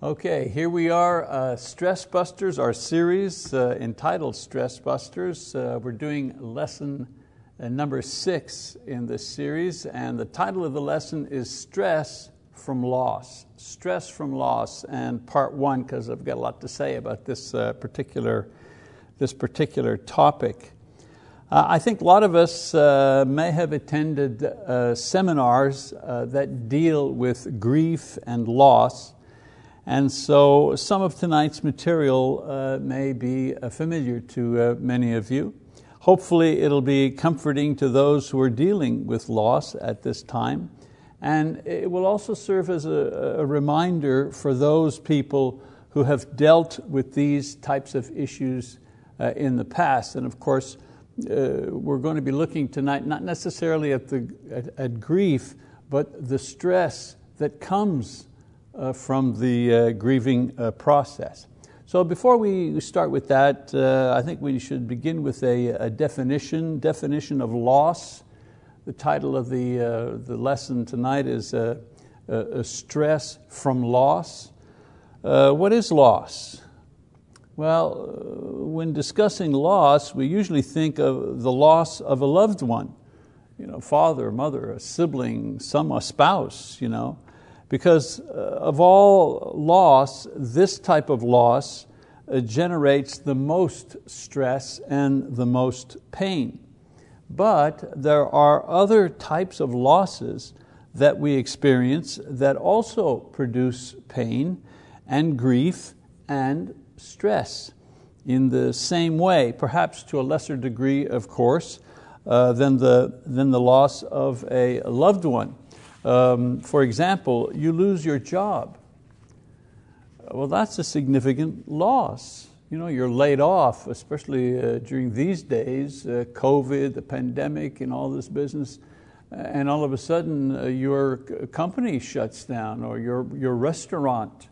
Okay, here we are, Stress Busters, our series entitled Stress Busters. We're doing lesson number 6 in this series, and the title of the lesson is Stress from Loss. Stress from Loss, and part 1, because I've got a lot to say about this particular topic. I think a lot of us may have attended seminars that deal with grief and loss. And so some of tonight's material may be familiar to many of you. Hopefully it'll be comforting to those who are dealing with loss at this time. And it will also serve as a reminder for those people who have dealt with these types of issues in the past. And of course, we're going to be looking tonight not necessarily at grief, but the stress that comes from the grieving process. So before we start with that, I think we should begin with a definition of loss. The title of the lesson tonight is Stress from Loss. What is loss? Well, when discussing loss, we usually think of the loss of a loved one, father, mother, a sibling, a spouse, Because of all loss, this type of loss generates the most stress and the most pain. But there are other types of losses that we experience that also produce pain and grief and stress in the same way, perhaps to a lesser degree, of course, than the loss of a loved one. For example, you lose your job. Well, that's a significant loss. You're laid off, especially during these days, COVID, the pandemic, and all this business, and all of a sudden your company shuts down, or your restaurant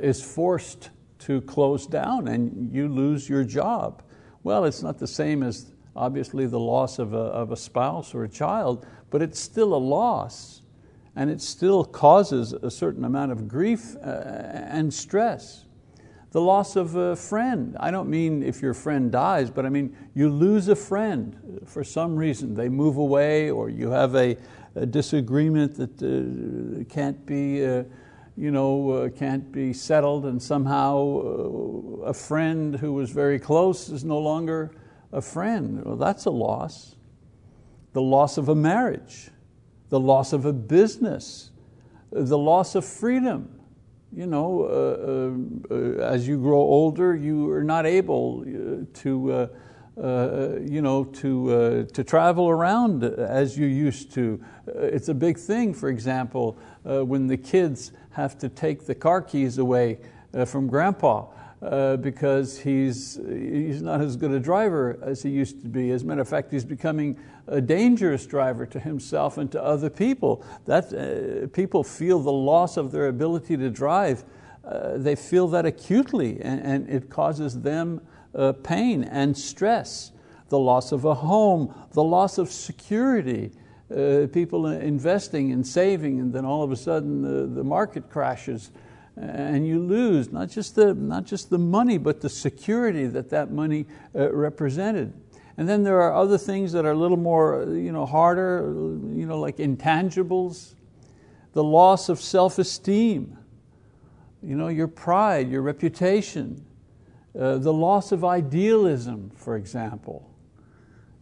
is forced to close down, and you lose your job. Well, it's not the same as obviously the loss of a spouse or a child, but it's still a loss, and it still causes a certain amount of grief and stress. The loss of a friend. I don't mean if your friend dies, but I mean you lose a friend for some reason. They move away, or you have a disagreement that can't be settled, and somehow a friend who was very close is no longer a friend. Well, that's a loss. The loss of a marriage, the loss of a business, the loss of freedom. As you grow older, you are not able to travel around as you used to. It's a big thing, for example, when the kids have to take the car keys away from grandpa. Because he's not as good a driver as he used to be. As a matter of fact, he's becoming a dangerous driver to himself and to other people. That people feel the loss of their ability to drive. They feel that acutely, and it causes them pain and stress. The loss of a home, the loss of security. People investing and saving, and then all of a sudden the market crashes. And you lose not just the money, but the security that money represented. And then there are other things that are a little more harder, like intangibles, the loss of self-esteem, your pride, your reputation, the loss of idealism, for example.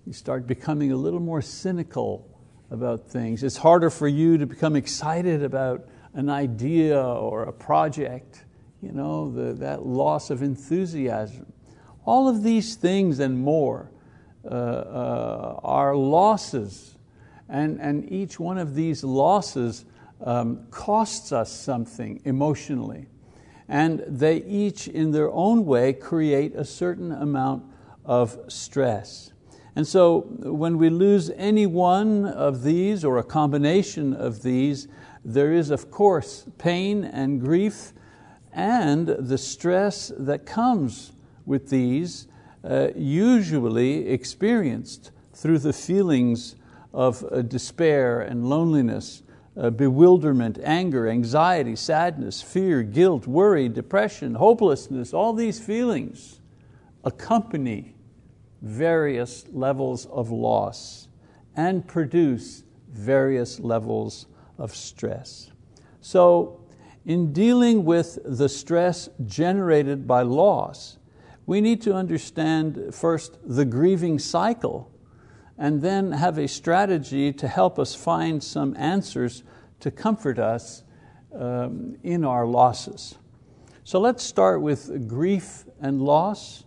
You start becoming a little more cynical about things. It's harder for you to become excited about an idea or a project, that loss of enthusiasm. All of these things and more are losses, and each one of these losses costs us something emotionally, and they each in their own way create a certain amount of stress. And so when we lose any one of these or a combination of these, there is, of course, pain and grief, and the stress that comes with these, usually experienced through the feelings of despair and loneliness, bewilderment, anger, anxiety, sadness, fear, guilt, worry, depression, hopelessness, all these feelings accompany various levels of loss and produce various levels of stress. So in dealing with the stress generated by loss, we need to understand first the grieving cycle and then have a strategy to help us find some answers to comfort us in our losses. So let's start with grief and loss.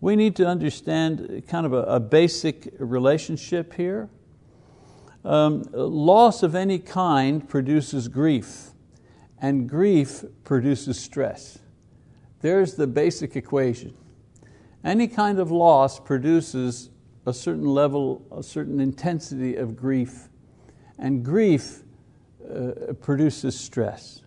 We need to understand kind of a basic relationship here. Loss of any kind produces grief, and grief produces stress. There's the basic equation. Any kind of loss produces a certain level, a certain intensity of grief, and grief produces stress.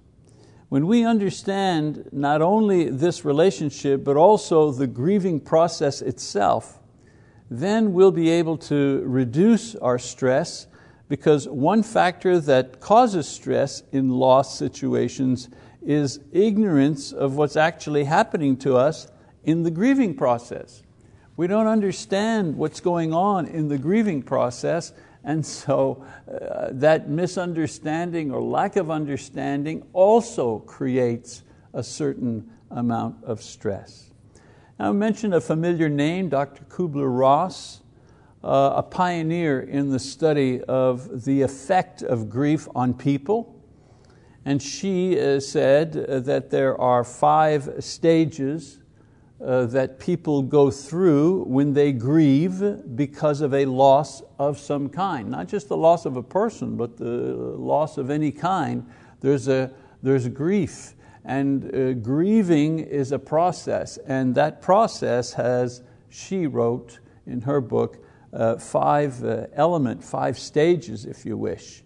When we understand not only this relationship but also the grieving process itself, then we'll be able to reduce our stress, because one factor that causes stress in loss situations is ignorance of what's actually happening to us in the grieving process. We don't understand what's going on in the grieving process, and so that misunderstanding or lack of understanding also creates a certain amount of stress. Now, I mentioned a familiar name, Dr. Kubler Ross, a pioneer in the study of the effect of grief on people. And she said that there are 5 stages that people go through when they grieve because of a loss of some kind. Not just the loss of a person, but the loss of any kind. There's grief, and grieving is a process, and that process has, she wrote in her book, 5 stages, if you wish.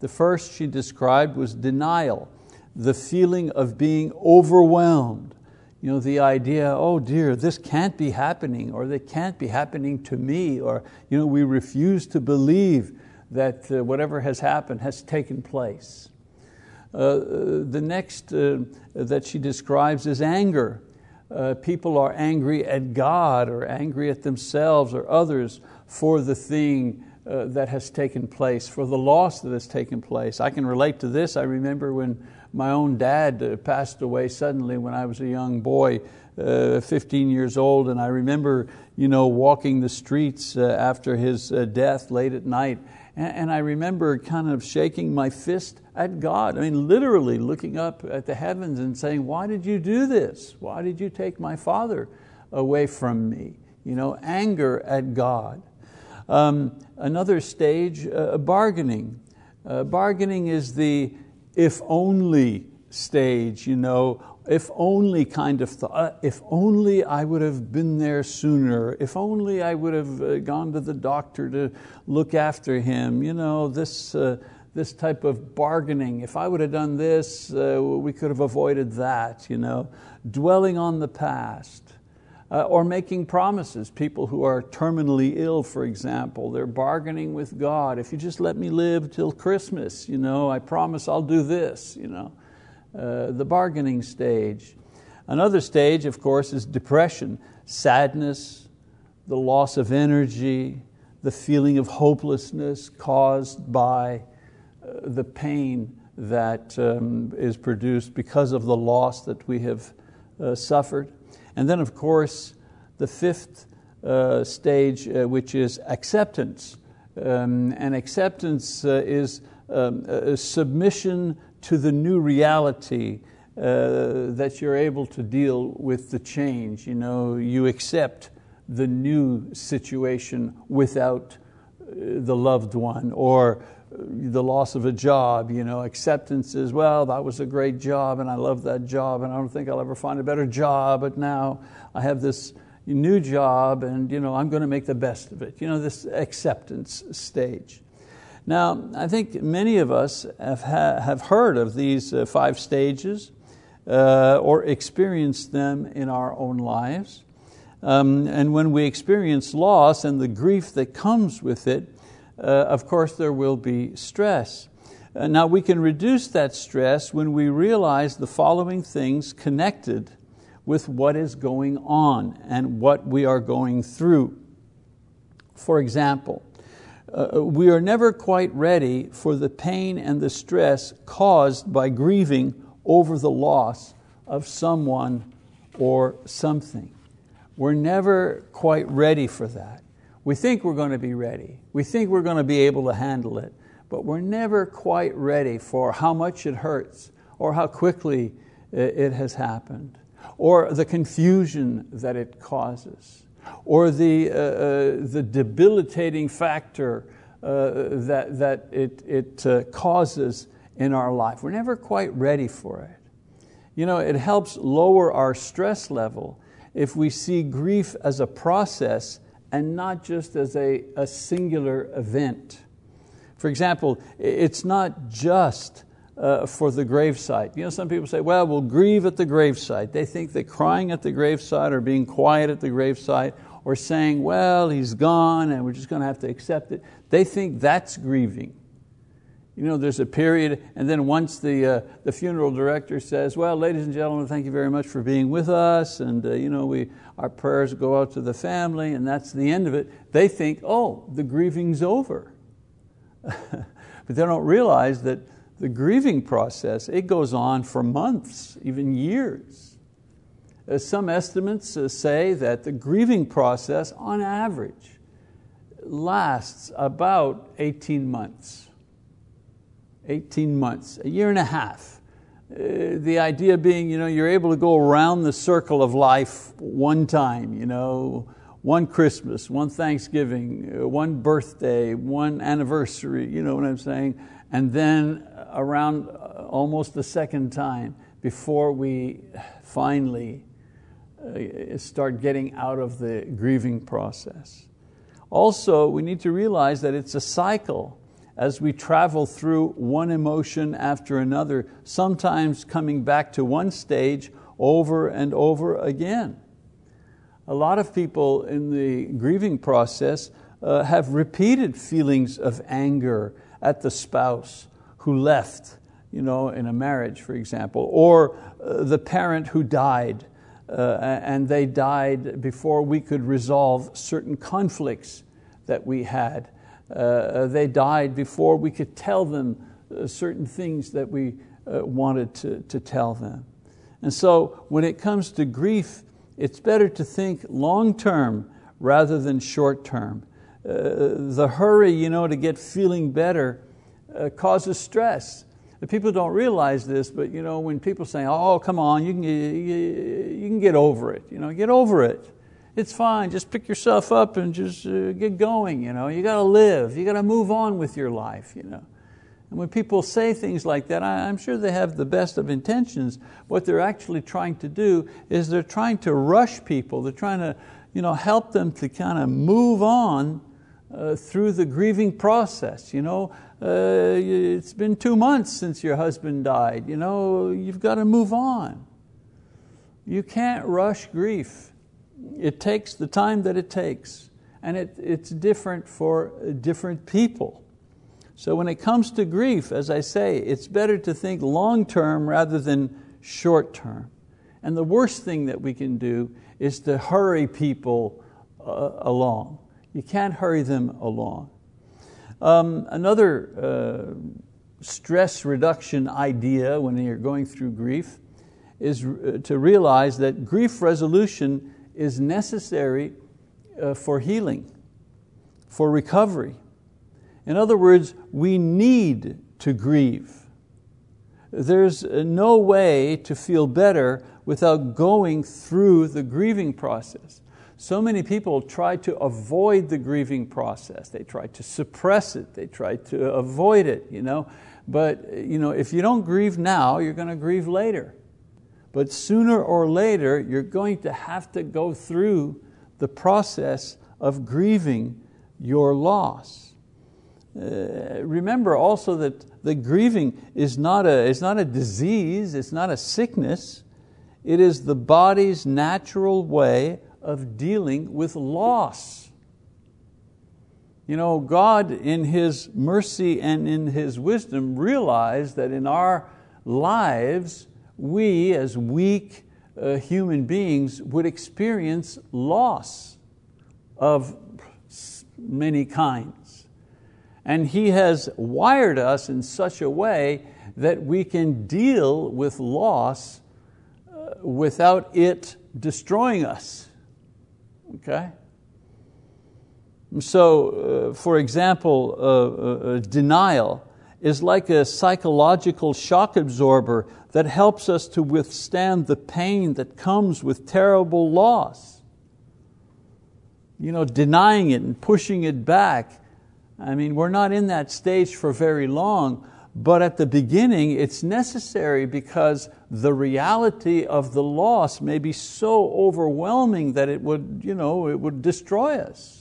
The first she described was denial, the feeling of being overwhelmed. You know, the idea, oh dear, this can't be happening, or that can't be happening to me, or you know, we refuse to believe that whatever has happened has taken place. The next that she describes is anger. People are angry at God or angry at themselves or others for the thing that has taken place, for the loss that has taken place. I can relate to this. I remember when my own dad passed away suddenly when I was a young boy, 15 years old, and I remember, you know, walking the streets after his death late at night, and I remember kind of shaking my fist at God. I mean, literally looking up at the heavens and saying, why did you do this? Why did you take my father away from me? You know, anger at God. Another stage, bargaining. Bargaining is the if only stage, you know, if only kind of thought, if only I would have been there sooner, if only I would have gone to the doctor to look after him, you know, this type of bargaining, if I would have done this, we could have avoided that, you know, dwelling on the past. Or making promises, people who are terminally ill, for example, they're bargaining with God. If you just let me live till Christmas, you know, I promise I'll do this. You know, the bargaining stage. Another stage, of course, is depression, sadness, the loss of energy, the feeling of hopelessness caused by the pain that is produced because of the loss that we have suffered. And then of course the 5th stage, which is acceptance. And acceptance is submission to the new reality that you're able to deal with the change. You know, you accept the new situation without the loved one or the loss of a job. You know, acceptance is, well, that was a great job and I love that job and I don't think I'll ever find a better job, but now I have this new job and you know, I'm going to make the best of it. You know, this acceptance stage. Now, I think many of us have heard of these 5 stages or experienced them in our own lives. And when we experience loss and the grief that comes with it, of course there will be stress. Now we can reduce that stress when we realize the following things connected with what is going on and what we are going through. For example, we are never quite ready for the pain and the stress caused by grieving over the loss of someone or something. We're never quite ready for that. We think we're going to be ready. We think we're going to be able to handle it, but we're never quite ready for how much it hurts or how quickly it has happened or the confusion that it causes or the debilitating factor that it causes in our life. We're never quite ready for it. You know, it helps lower our stress level if we see grief as a process and not just as a singular event. For example, it's not just for the gravesite. You know, some people say, well, we'll grieve at the gravesite. They think that crying at the gravesite or being quiet at the gravesite or saying, well, he's gone and we're just going to have to accept it. They think that's grieving. You know, there's a period, and then once the funeral director says, well, ladies and gentlemen, thank you very much for being with us, and you know, our prayers go out to the family, and that's the end of it. They think, oh, the grieving's over. But they don't realize that the grieving process, it goes on for months, even years. Some estimates say that the grieving process, on average, lasts about 18 months. 18 months, a year and a half. The idea being, you know, you're able to go around the circle of life one time, you know, one Christmas, one Thanksgiving, one birthday, one anniversary, you know what I'm saying? And then around almost the second time before we finally start getting out of the grieving process. Also, we need to realize that it's a cycle. As we travel through one emotion after another, sometimes coming back to one stage over and over again. A lot of people in the grieving process have repeated feelings of anger at the spouse who left, you know, in a marriage, for example, or the parent who died, and they died before we could resolve certain conflicts that we had. They died before we could tell them certain things that we wanted to tell them. And so when it comes to grief, it's better to think long term rather than short term. The hurry, you know, to get feeling better causes stress. People don't realize this, but you know, when people say, oh, come on, you can get over it, you know, get over it. It's fine, just pick yourself up and just get going. You know, you got to live, you got to move on with your life. You know, and when people say things like that, I'm sure they have the best of intentions. What they're actually trying to do is they're trying to rush people. They're trying to, you know, help them to kind of move on through the grieving process. You know, it's been 2 months since your husband died. You know, you've got to move on. You can't rush grief. It takes the time that it takes, and it's different for different people. So when it comes to grief, as I say, it's better to think long-term rather than short-term. And the worst thing that we can do is to hurry people along. You can't hurry them along. Another stress reduction idea when you're going through grief is to realize that grief resolution is necessary for healing, for recovery. In other words, we need to grieve. There's no way to feel better without going through the grieving process. So many people try to avoid the grieving process. They try to suppress it. They try to avoid it. You know? But you know, if you don't grieve now, you're going to grieve later. But sooner or later, you're going to have to go through the process of grieving your loss. Remember also that the grieving is not a disease, it's not a sickness. It is the body's natural way of dealing with loss. You know, God in His mercy and in His wisdom realized that in our lives we as weak human beings would experience loss of many kinds. And He has wired us in such a way that we can deal with loss without it destroying us. Okay? So, for example, denial is like a psychological shock absorber that helps us to withstand the pain that comes with terrible loss. You know, denying it and pushing it back. I mean, we're not in that stage for very long, but at the beginning it's necessary because the reality of the loss may be so overwhelming that it would, you know, it would destroy us.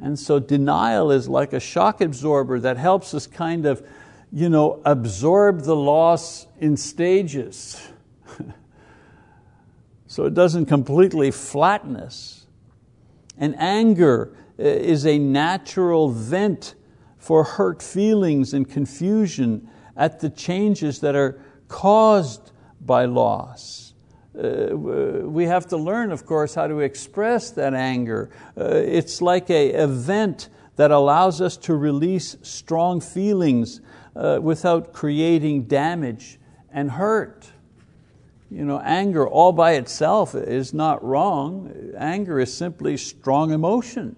And so denial is like a shock absorber that helps us kind of, you know, absorb the loss in stages. So it doesn't completely flatten us. And anger is a natural vent for hurt feelings and confusion at the changes that are caused by loss. We have to learn, of course, how to express that anger. It's like a vent that allows us to release strong feelings without creating damage and hurt. You know, anger all by itself is not wrong. Anger is simply strong emotion.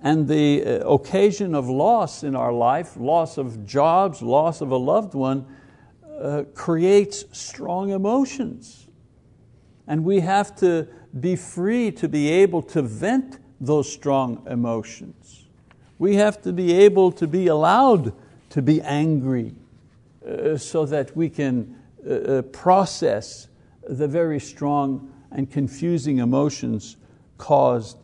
And the occasion of loss in our life, loss of jobs, loss of a loved one, creates strong emotions. And we have to be free to be able to vent those strong emotions. We have to be able to be allowed to be angry so that we can process the very strong and confusing emotions caused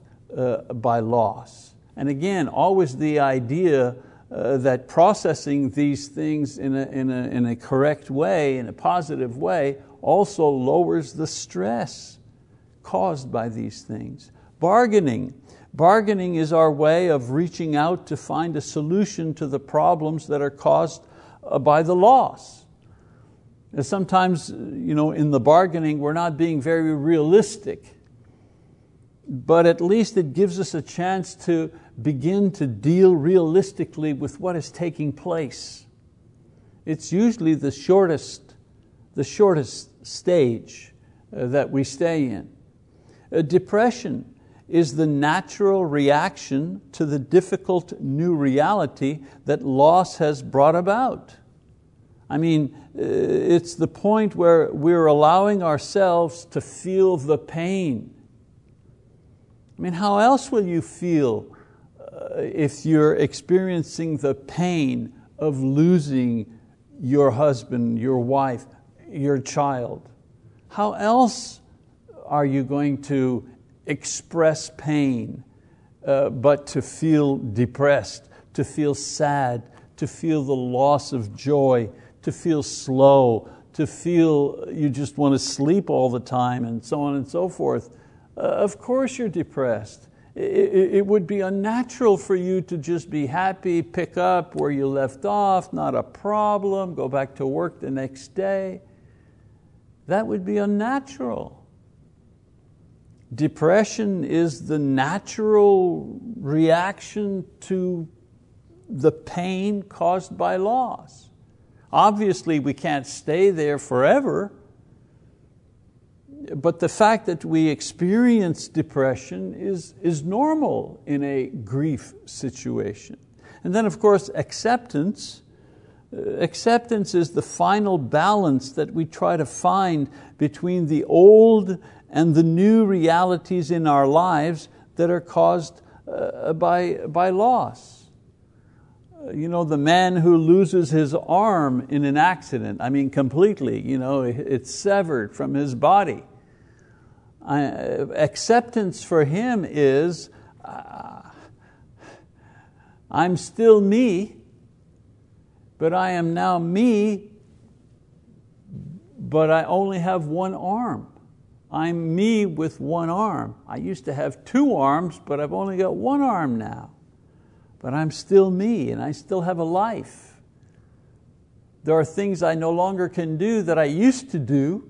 by loss. And again, always the idea that processing these things in a correct way, in a positive way, also lowers the stress caused by these things. Bargaining is our way of reaching out to find a solution to the problems that are caused by the loss. And sometimes, you know, in the bargaining we're not being very realistic, but at least it gives us a chance to begin to deal realistically with what is taking place. It's usually the shortest stage that we stay in. Depression is the natural reaction to the difficult new reality that loss has brought about. I mean, it's the point where we're allowing ourselves to feel the pain. I mean, how else will you feel if you're experiencing the pain of losing your husband, your wife, your child? How else are you going to express pain but to feel depressed, to feel sad, to feel the loss of joy, to feel slow, to feel you just want to sleep all the time, and so on and so forth? Of course you're depressed. It would be unnatural for you to just be happy, pick up where you left off, not a problem, go back to work the next day. That would be unnatural. Depression is the natural reaction to the pain caused by loss. Obviously, we can't stay there forever, but the fact that we experience depression is normal in a grief situation. And then of course acceptance. Acceptance is the final balance that we try to find between the old and the new realities in our lives that are caused by loss. You know, the man who loses his arm in an accident, I mean completely, you know, it's severed from his body. Acceptance for him is, I'm still me, but I am now me, but I only have one arm. I'm me with one arm. I used to have two arms, but I've only got one arm now. But I'm still me and I still have a life. There are things I no longer can do that I used to do,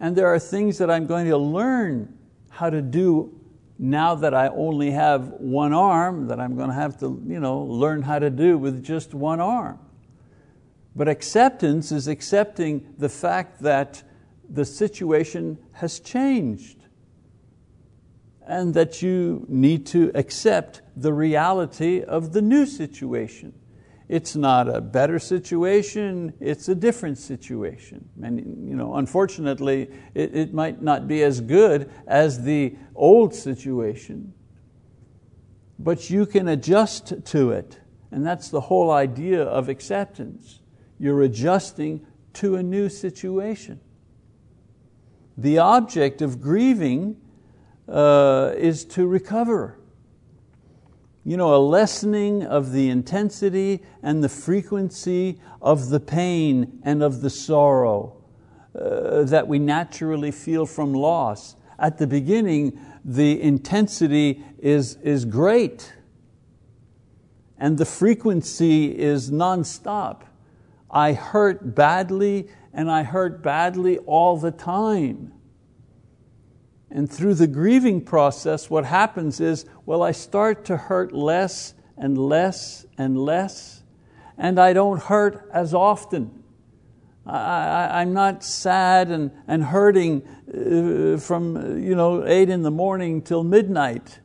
and there are things that I'm going to learn how to do now that I only have one arm, that I'm going to have to learn how to do with just one arm. But acceptance is accepting the fact that the situation has changed and that you need to accept the reality of the new situation. It's not a better situation, it's a different situation. And unfortunately, it might not be as good as the old situation, but you can adjust to it. And that's the whole idea of acceptance. You're adjusting to a new situation. The object of grieving is to recover. A lessening of the intensity and the frequency of the pain and of the sorrow that we naturally feel from loss. At the beginning, the intensity is great and the frequency is nonstop. I hurt badly and I hurt badly all the time. And through the grieving process, what happens is, I start to hurt less and less and less, and I don't hurt as often. I'm not sad and hurting from 8 in the morning till midnight.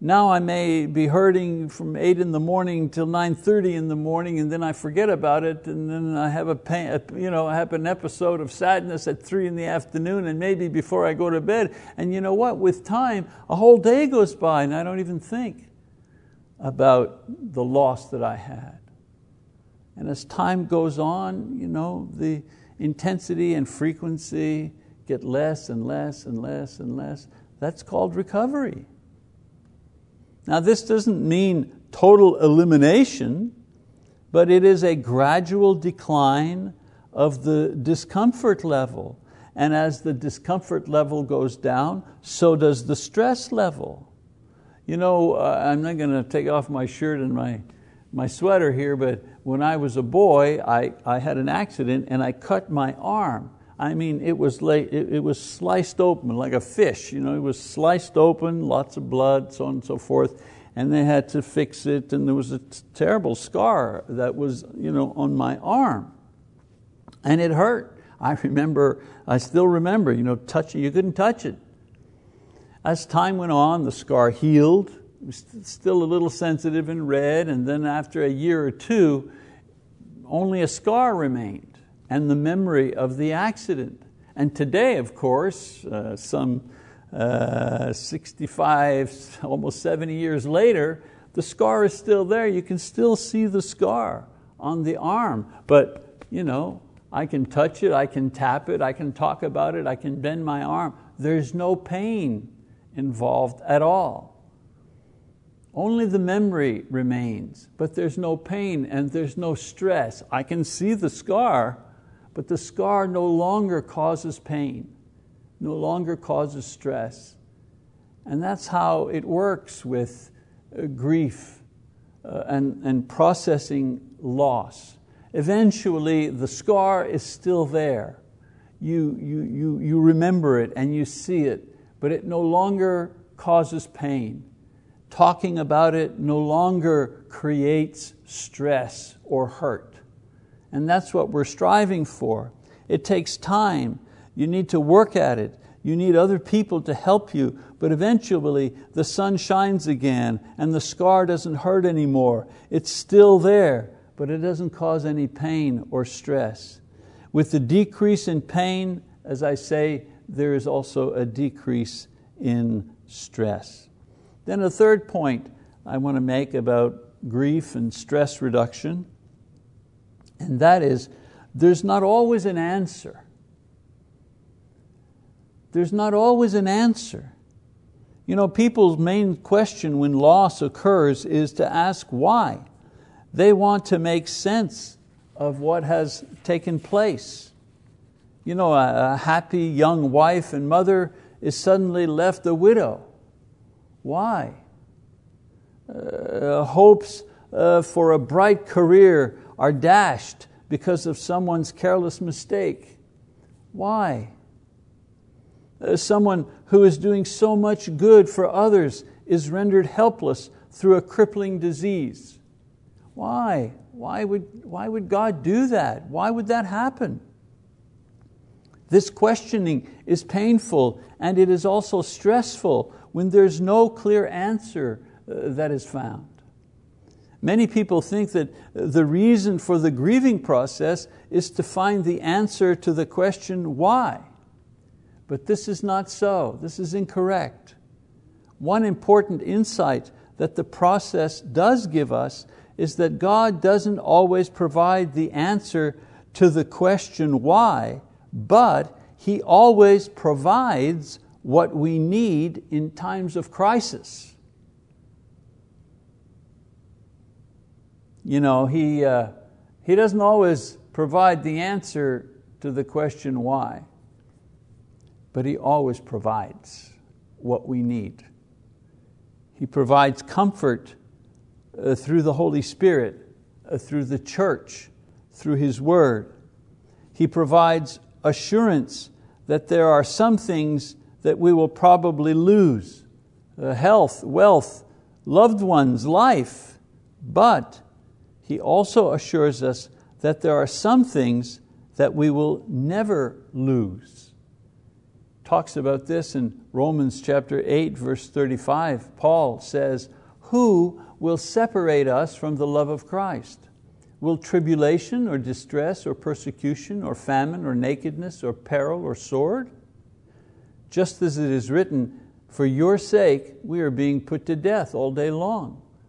Now I may be hurting from 8 in the morning till 9:30 in the morning, and then I forget about it, and then I have an episode of sadness at 3 in the afternoon, and maybe before I go to bed. And you know what? With time, a whole day goes by, and I don't even think about the loss that I had. And as time goes on, the intensity and frequency get less and less and less and less. That's called recovery. Now, this doesn't mean total elimination, but it is a gradual decline of the discomfort level. And as the discomfort level goes down, so does the stress level. I'm not going to take off my shirt and my sweater here, but when I was a boy, I had an accident and I cut my arm. I mean, it was sliced open like a fish. It was sliced open, lots of blood, so on and so forth, and they had to fix it, and there was a terrible scar that was on my arm, and it hurt. I still remember, touching, you couldn't touch it. As time went on, the scar healed. It was still a little sensitive and red, and then after a year or two, only a scar remained and the memory of the accident. And today, of course, 65, almost 70 years later, the scar is still there. You can still see the scar on the arm, but I can touch it, I can tap it, I can talk about it, I can bend my arm. There's no pain involved at all. Only the memory remains, but there's no pain and there's no stress. I can see the scar, but the scar no longer causes pain, no longer causes stress. And that's how it works with grief and processing loss. Eventually, the scar is still there. You remember it and you see it, but it no longer causes pain. Talking about it no longer creates stress or hurt. And that's what we're striving for. It takes time. You need to work at it. You need other people to help you. But eventually the sun shines again and the scar doesn't hurt anymore. It's still there, but it doesn't cause any pain or stress. With the decrease in pain, as I say, there is also a decrease in stress. Then a third point I want to make about grief and stress reduction, and that is, there's not always an answer. There's not always an answer. People's main question when loss occurs is to ask why. They want to make sense of what has taken place. you know, a happy young wife and mother is suddenly left a widow. Why? Hopes for a bright career are dashed because of someone's careless mistake. Why? Someone who is doing so much good for others is rendered helpless through a crippling disease. Why? Why would God do that? Why would that happen? This questioning is painful, and it is also stressful when there's no clear answer that is found. Many people think that the reason for the grieving process is to find the answer to the question why. But this is not so. This is incorrect. One important insight that the process does give us is that God doesn't always provide the answer to the question why, but He always provides what we need in times of crisis. You know, He doesn't always provide the answer to the question why, but He always provides what we need. He provides comfort through the Holy Spirit, through the church, through His word. He provides assurance that there are some things that we will probably lose, health, wealth, loved ones, life, but He also assures us that there are some things that we will never lose. Talks about this in Romans chapter 8, verse 35. Paul says, "Who will separate us from the love of Christ? Will tribulation or distress or persecution or famine or nakedness or peril or sword? Just as it is written, for your sake we are being put to death all day long.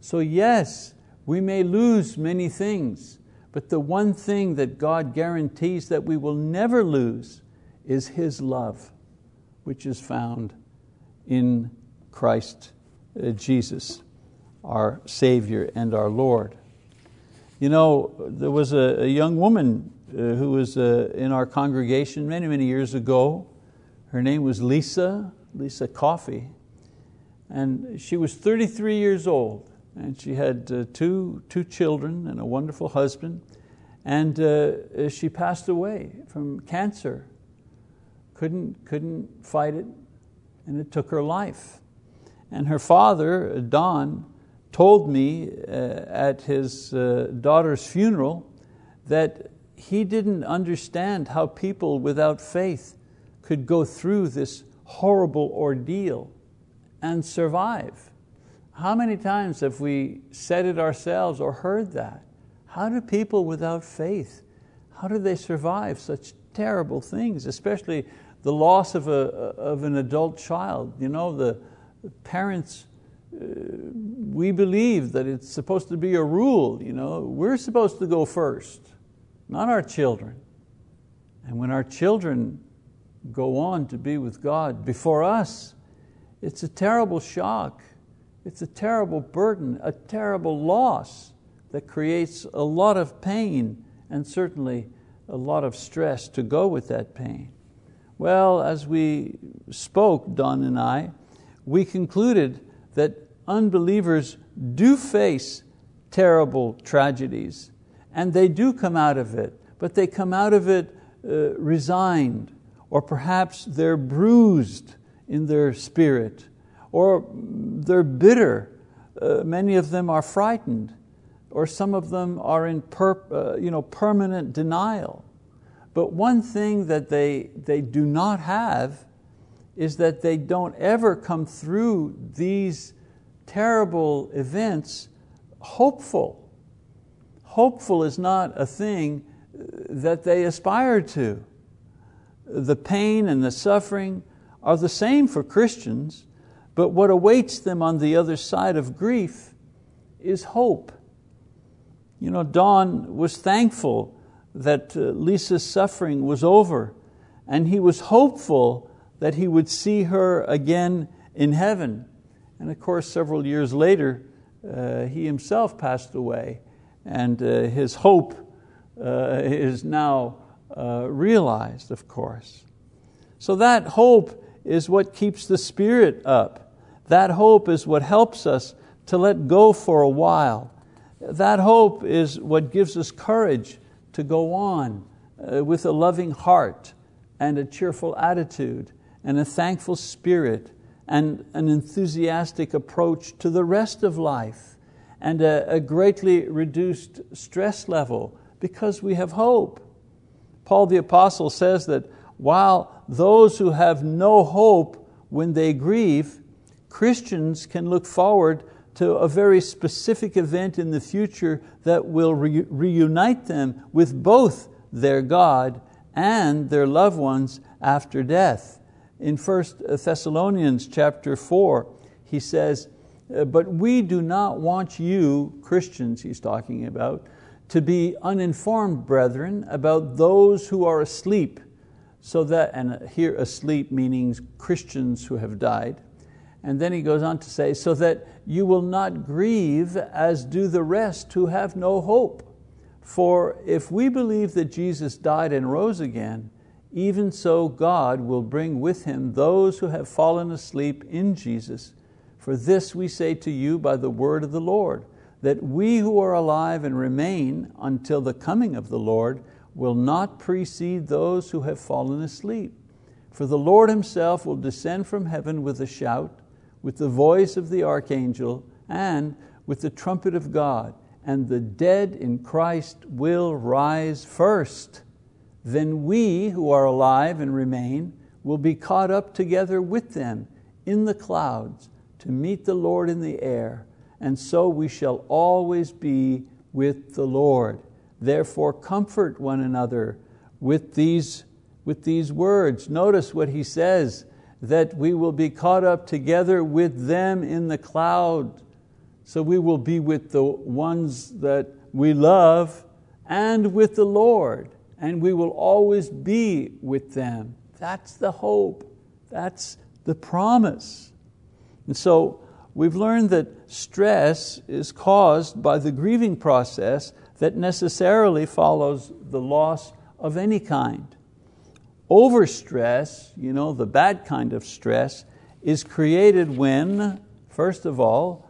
So yes, we may lose many things, but the one thing that God guarantees that we will never lose is His love, which is found in Christ Jesus, our Savior and our Lord. You know, there was a young woman who was in our congregation many, many years ago. Her name was Lisa Coffey, and she was 33 years old, and she had two children and a wonderful husband, and she passed away from cancer. Couldn't fight it, and it took her life. And her father, Don, told me at his daughter's funeral that he didn't understand how people without faith could go through this horrible ordeal and survive. How many times have we said it ourselves or heard that? How do people without faith, how do they survive such terrible things, especially the loss of an adult child? You know, the parents, we believe that it's supposed to be a rule, you know, we're supposed to go first, not our children. And when our children go on to be with God before us, it's a terrible shock, it's a terrible burden, a terrible loss that creates a lot of pain and certainly a lot of stress to go with that pain. Well, as we spoke, Don and I, we concluded that unbelievers do face terrible tragedies, and they do come out of it, but they come out of it resigned, or perhaps they're bruised in their spirit, or they're bitter. Many of them are frightened, or some of them are in permanent denial. But one thing that they do not have is that they don't ever come through these terrible events hopeful. Hopeful is not a thing that they aspire to. the pain and the suffering are the same for Christians, but what awaits them on the other side of grief is hope. You know, Don was thankful that Lisa's suffering was over, and he was hopeful that he would see her again in heaven. And of course, several years later, he himself passed away, and his hope is now realized, of course. So that hope is what keeps the spirit up. That hope is what helps us to let go for a while. That hope is what gives us courage to go on with a loving heart and a cheerful attitude and a thankful spirit and an enthusiastic approach to the rest of life and a greatly reduced stress level because we have hope. Paul the Apostle says that while those who have no hope when they grieve, Christians can look forward to a very specific event in the future that will reunite them with both their God and their loved ones after death. In 1 Thessalonians chapter 4, he says, "But we do not want you," Christians he's talking about, "to be uninformed, brethren, about those who are asleep," so that, and here asleep meaning Christians who have died. And then he goes on to say, "so that you will not grieve as do the rest who have no hope. For if we believe that Jesus died and rose again, even so God will bring with Him those who have fallen asleep in Jesus. For this we say to you by the word of the Lord, that we who are alive and remain until the coming of the Lord will not precede those who have fallen asleep. For the Lord Himself will descend from heaven with a shout, with the voice of the archangel, and with the trumpet of God, and the dead in Christ will rise first. Then we who are alive and remain will be caught up together with them in the clouds to meet the Lord in the air, and so we shall always be with the Lord. Therefore comfort one another with these words." Notice what he says, that we will be caught up together with them in the cloud. So we will be with the ones that we love and with the Lord, and we will always be with them. That's the hope. That's the promise. And so we've learned that stress is caused by the grieving process that necessarily follows the loss of any kind. Overstress, you know, the bad kind of stress, is created when, first of all,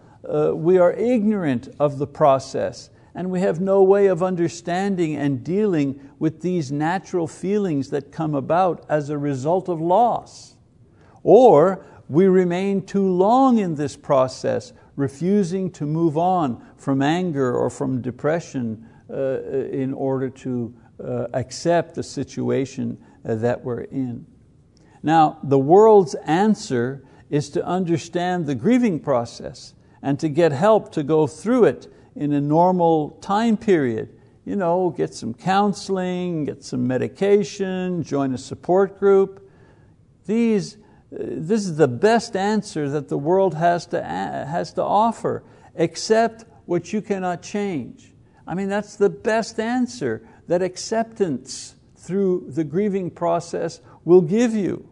we are ignorant of the process and we have no way of understanding and dealing with these natural feelings that come about as a result of loss. Or we remain too long in this process, refusing to move on from anger or from depression in order to accept the situation that we're in. Now, the world's answer is to understand the grieving process and to get help to go through it in a normal time period. You know, get some counseling, get some medication, join a support group. This is the best answer that the world has to offer. Accept what you cannot change. I mean, that's the best answer that acceptance through the grieving process will give you.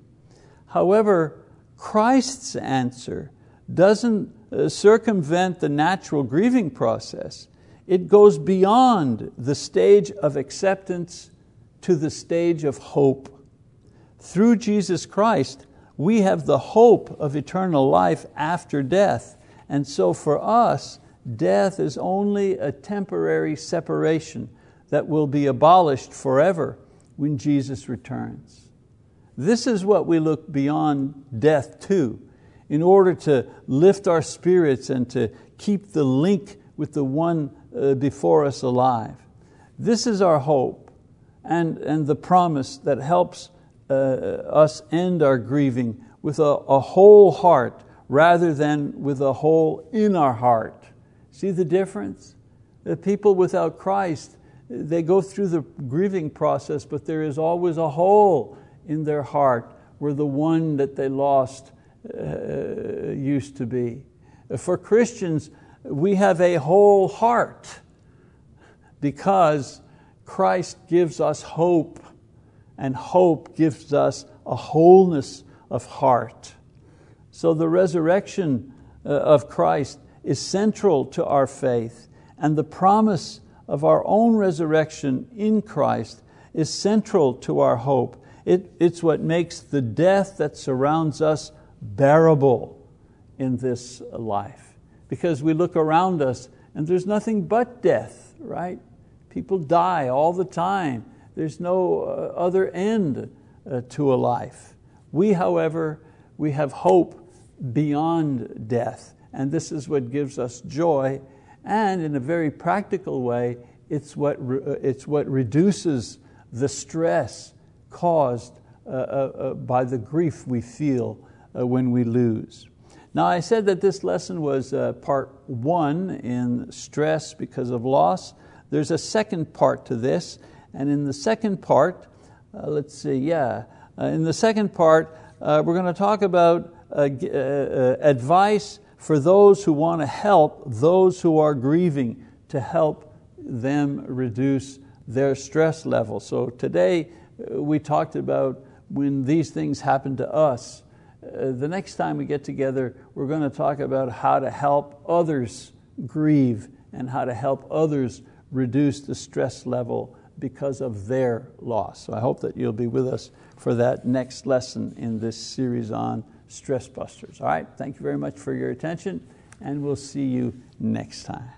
However, Christ's answer doesn't circumvent the natural grieving process. It goes beyond the stage of acceptance to the stage of hope. Through Jesus Christ, we have the hope of eternal life after death, and so for us, death is only a temporary separation that will be abolished forever when Jesus returns. This is what we look beyond death to, in order to lift our spirits and to keep the link with the one before us alive. This is our hope and the promise that helps us end our grieving with a whole heart rather than with a hole in our heart. See the difference? The people without Christ, they go through the grieving process, but there is always a hole in their heart were the one that they lost used to be. For Christians, we have a whole heart because Christ gives us hope, and hope gives us a wholeness of heart. So the resurrection of Christ is central to our faith, and the promise of our own resurrection in Christ is central to our hope. It's what makes the death that surrounds us bearable in this life, because we look around us and there's nothing but death, right? People die all the time. There's no other end to a life. We, however, we have hope beyond death, and this is what gives us joy. And in a very practical way, it's what reduces the stress caused by the grief we feel when we lose. Now, I said that this lesson was part 1 in stress because of loss. There's a second part to this, and in the second part, we're going to talk about advice for those who want to help those who are grieving, to help them reduce their stress level. So today we talked about when these things happen to us. The next time we get together, we're going to talk about how to help others grieve and how to help others reduce the stress level because of their loss. So I hope that you'll be with us for that next lesson in this series on Stress Busters. All right, thank you very much for your attention, and we'll see you next time.